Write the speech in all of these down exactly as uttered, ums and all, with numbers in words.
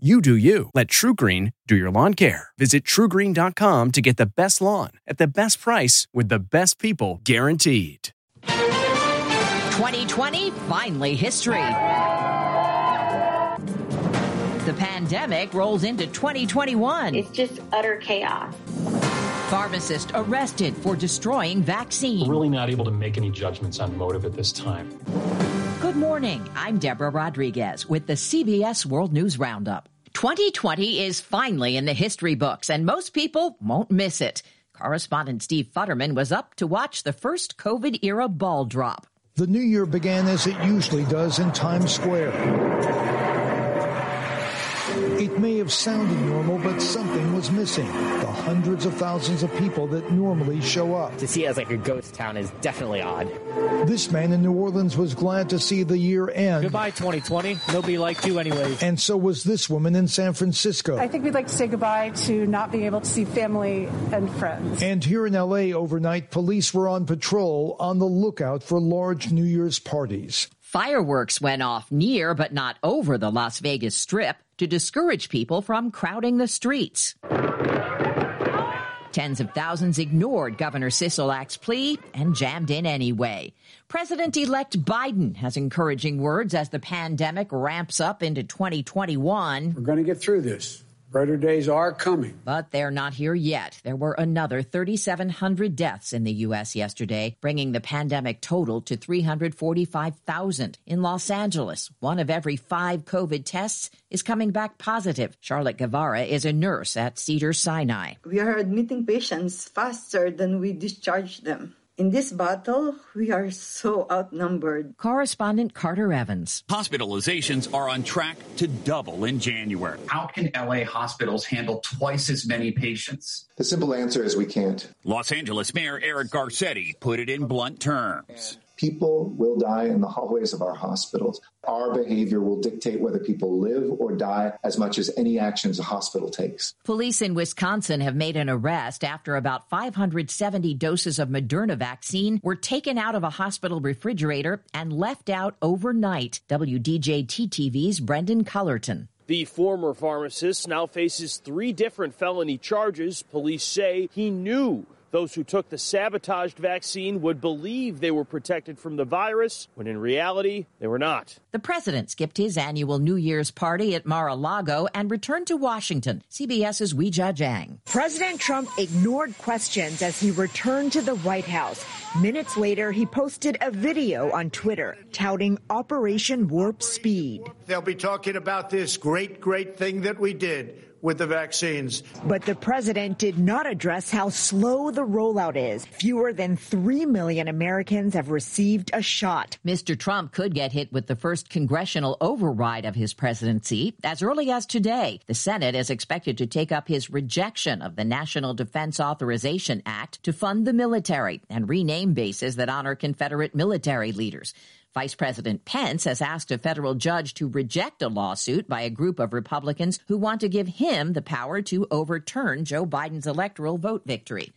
You do you. Let TruGreen do your lawn care. Visit True Green dot com to get the best lawn at the best price with the best people guaranteed. twenty twenty, finally history. The pandemic rolls into twenty twenty-one. It's just utter chaos. Pharmacist arrested for destroying vaccine. We're really not able to make any judgments on motive at this time. Good morning. I'm Deborah Rodriguez with the C B S World News Roundup. twenty twenty is finally in the history books, and most people won't miss it. Correspondent Steve Futterman was up to watch the first COVID-era ball drop. The new year began as it usually does in Times Square. It may have sounded normal, but something was missing. The hundreds of thousands of people that normally show up. To see it as like a ghost town is definitely odd. This man in New Orleans was glad to see the year end. Goodbye, twenty twenty. Nobody liked you anyways. And so was this woman in San Francisco. I think we'd like to say goodbye to not being able to see family and friends. And here in L A overnight, police were on patrol on the lookout for large New Year's parties. Fireworks went off near but not over the Las Vegas Strip to discourage people from crowding the streets. Tens of thousands ignored Governor Sisolak's plea and jammed in anyway. President-elect Biden has encouraging words as the pandemic ramps up into twenty twenty-one. We're going to get through this. Brighter days are coming. But they're not here yet. There were another three thousand seven hundred deaths in the U S yesterday, bringing the pandemic total to three hundred forty-five thousand. In Los Angeles, one of every five COVID tests is coming back positive. Charlotte Guevara is a nurse at Cedars-Sinai. We are admitting patients faster than we discharge them. In this battle, we are so outnumbered. Correspondent Carter Evans. Hospitalizations are on track to double in January. How can L A hospitals handle twice as many patients? The simple answer is we can't. Los Angeles Mayor Eric Garcetti put it in blunt terms. People will die in the hallways of our hospitals. Our behavior will dictate whether people live or die as much as any actions a hospital takes. Police in Wisconsin have made an arrest after about five hundred seventy doses of Moderna vaccine were taken out of a hospital refrigerator and left out overnight. W D J T T V's Brendan Cullerton. The former pharmacist now faces three different felony charges. Police say he knew those who took the sabotaged vaccine would believe they were protected from the virus, when in reality, they were not. The president skipped his annual New Year's party at Mar-a-Lago and returned to Washington. CBS's Weijia Jiang. President Trump ignored questions as he returned to the White House. Minutes later, he posted a video on Twitter touting Operation Warp Speed. They'll be talking about this great, great thing that we did with the vaccines. But the president did not address how slow the rollout is. Fewer than three million Americans have received a shot. Mister Trump could get hit with the first congressional override of his presidency. As early as today, the Senate is expected to take up his rejection of the National Defense Authorization Act to fund the military and rename bases that honor Confederate military leaders. Vice President Pence has asked a federal judge to reject a lawsuit by a group of Republicans who want to give him the power to overturn Joe Biden's electoral vote victory.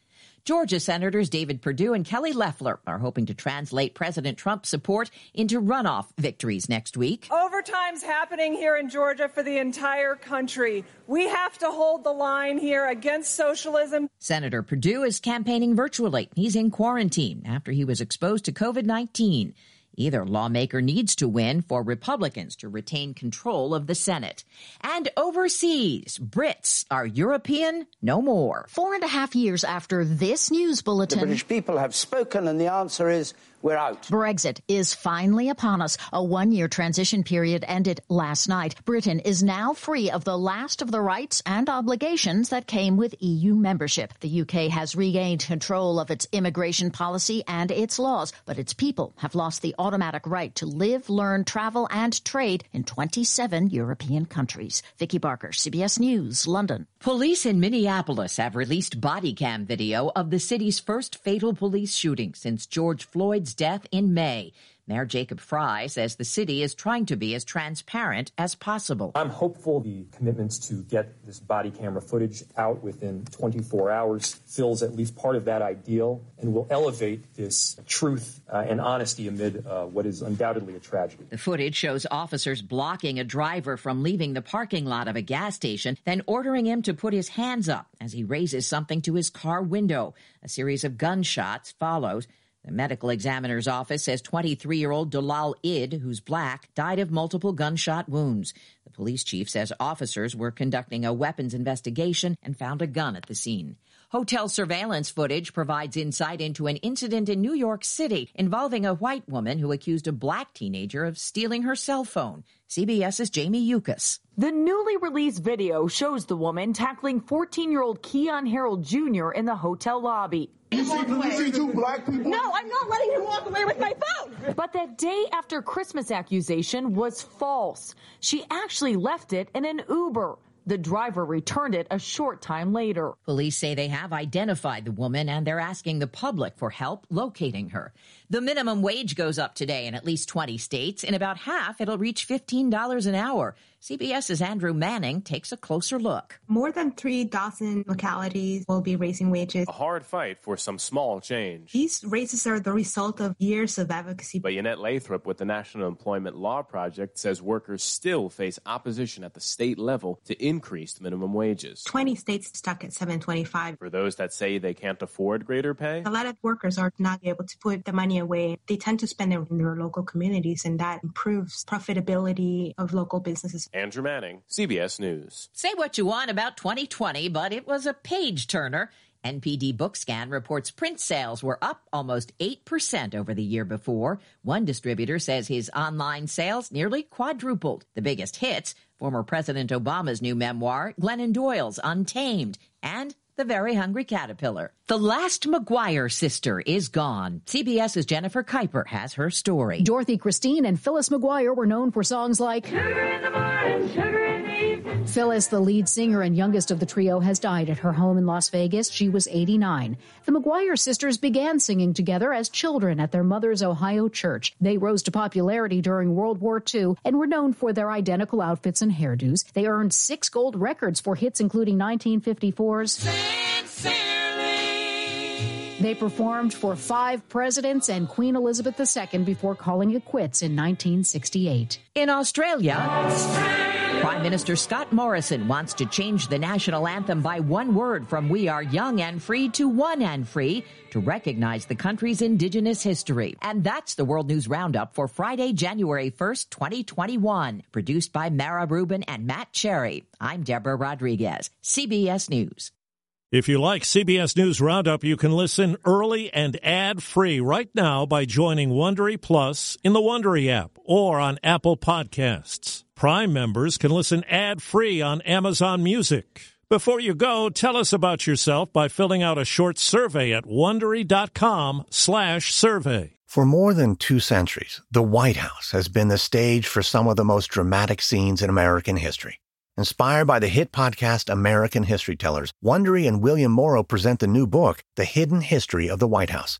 Georgia Senators David Perdue and Kelly Loeffler are hoping to translate President Trump's support into runoff victories next week. Overtime's happening here in Georgia for the entire country. We have to hold the line here against socialism. Senator Perdue is campaigning virtually. He's in quarantine after he was exposed to COVID nineteen. Either lawmaker needs to win for Republicans to retain control of the Senate. And overseas, Brits are European no more. Four and a half years after this news bulletin, the British people have spoken, and the answer is We're out. Brexit is finally upon us. A one-year transition period ended last night. Britain is now free of the last of the rights and obligations that came with E U membership. The U K has regained control of its immigration policy and its laws, but its people have lost the automatic right to live, learn, travel, and trade in twenty-seven European countries. Vicky Barker, C B S News, London. Police in Minneapolis have released body cam video of the city's first fatal police shooting since George Floyd's death in May. Mayor Jacob Fry says the city is trying to be as transparent as possible. I'm hopeful the commitments to get this body camera footage out within twenty-four hours fills at least part of that ideal and will elevate this truth uh, and honesty amid uh, what is undoubtedly a tragedy. The footage shows officers blocking a driver from leaving the parking lot of a gas station, then ordering him to put his hands up as he raises something to his car window. A series of gunshots follows. The medical examiner's office says twenty-three-year-old Dalal Id, who's black, died of multiple gunshot wounds. The police chief says officers were conducting a weapons investigation and found a gun at the scene. Hotel surveillance footage provides insight into an incident in New York City involving a white woman who accused a black teenager of stealing her cell phone. CBS's Jamie Ucas. The newly released video shows the woman tackling fourteen-year-old Keon Harold Junior in the hotel lobby. You see, you see two black people? No, I'm not letting him walk away with my phone! But that day after Christmas accusation was false. She actually left it in an Uber. The driver returned it a short time later. Police say they have identified the woman and they're asking the public for help locating her. The minimum wage goes up today in at least twenty states. In about half, it'll reach fifteen dollars an hour. CBS's Andrew Manning takes a closer look. More than three dozen localities will be raising wages. A hard fight for some small change. These raises are the result of years of advocacy. But Yannette Lathrop with the National Employment Law Project says workers still face opposition at the state level to increased minimum wages. twenty states stuck at seven twenty-five. For those that say they can't afford greater pay? A lot of workers are not able to put the money away. They tend to spend it in their local communities, and that improves profitability of local businesses. Andrew Manning, C B S News. Say what you want about twenty twenty, but it was a page-turner. N P D BookScan reports print sales were up almost eight percent over the year before. One distributor says his online sales nearly quadrupled. The biggest hits, former President Obama's new memoir, Glennon Doyle's Untamed, and The Very Hungry Caterpillar. The last McGuire sister is gone. CBS's Jennifer Kuyper has her story. Dorothy Christine and Phyllis McGuire were known for songs like Sugar in the Morning, Sugar in the Evening. Phyllis, the lead singer and youngest of the trio, has died at her home in Las Vegas. She was eighty-nine. The McGuire sisters began singing together as children at their mother's Ohio church. They rose to popularity during World War Two and were known for their identical outfits and hairdos. They earned six gold records for hits including nineteen fifty-four's Sincerely. They performed for five presidents and Queen Elizabeth the Second before calling it quits in nineteen sixty-eight. In Australia, Australia, Prime Minister Scott Morrison wants to change the national anthem by one word from "We Are Young and Free" to "One and Free" to recognize the country's indigenous history. And that's the World News Roundup for Friday, January first, twenty twenty-one. Produced by Mara Rubin and Matt Cherry. I'm Deborah Rodriguez, C B S News. If you like C B S News Roundup, you can listen early and ad-free right now by joining Wondery Plus in the Wondery app or on Apple Podcasts. Prime members can listen ad-free on Amazon Music. Before you go, tell us about yourself by filling out a short survey at wondery dot com slash survey. For more than two centuries, the White House has been the stage for some of the most dramatic scenes in American history. Inspired by the hit podcast American History Tellers, Wondery and William Morrow present the new book, The Hidden History of the White House.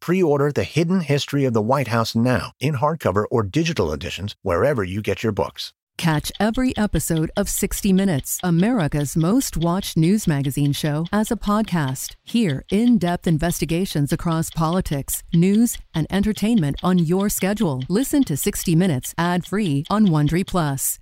Pre-order The Hidden History of the White House now in hardcover or digital editions wherever you get your books. Catch every episode of sixty minutes, America's most watched news magazine show, as a podcast. Hear in-depth investigations across politics, news, and entertainment on your schedule. Listen to sixty minutes ad-free on Wondery Plus.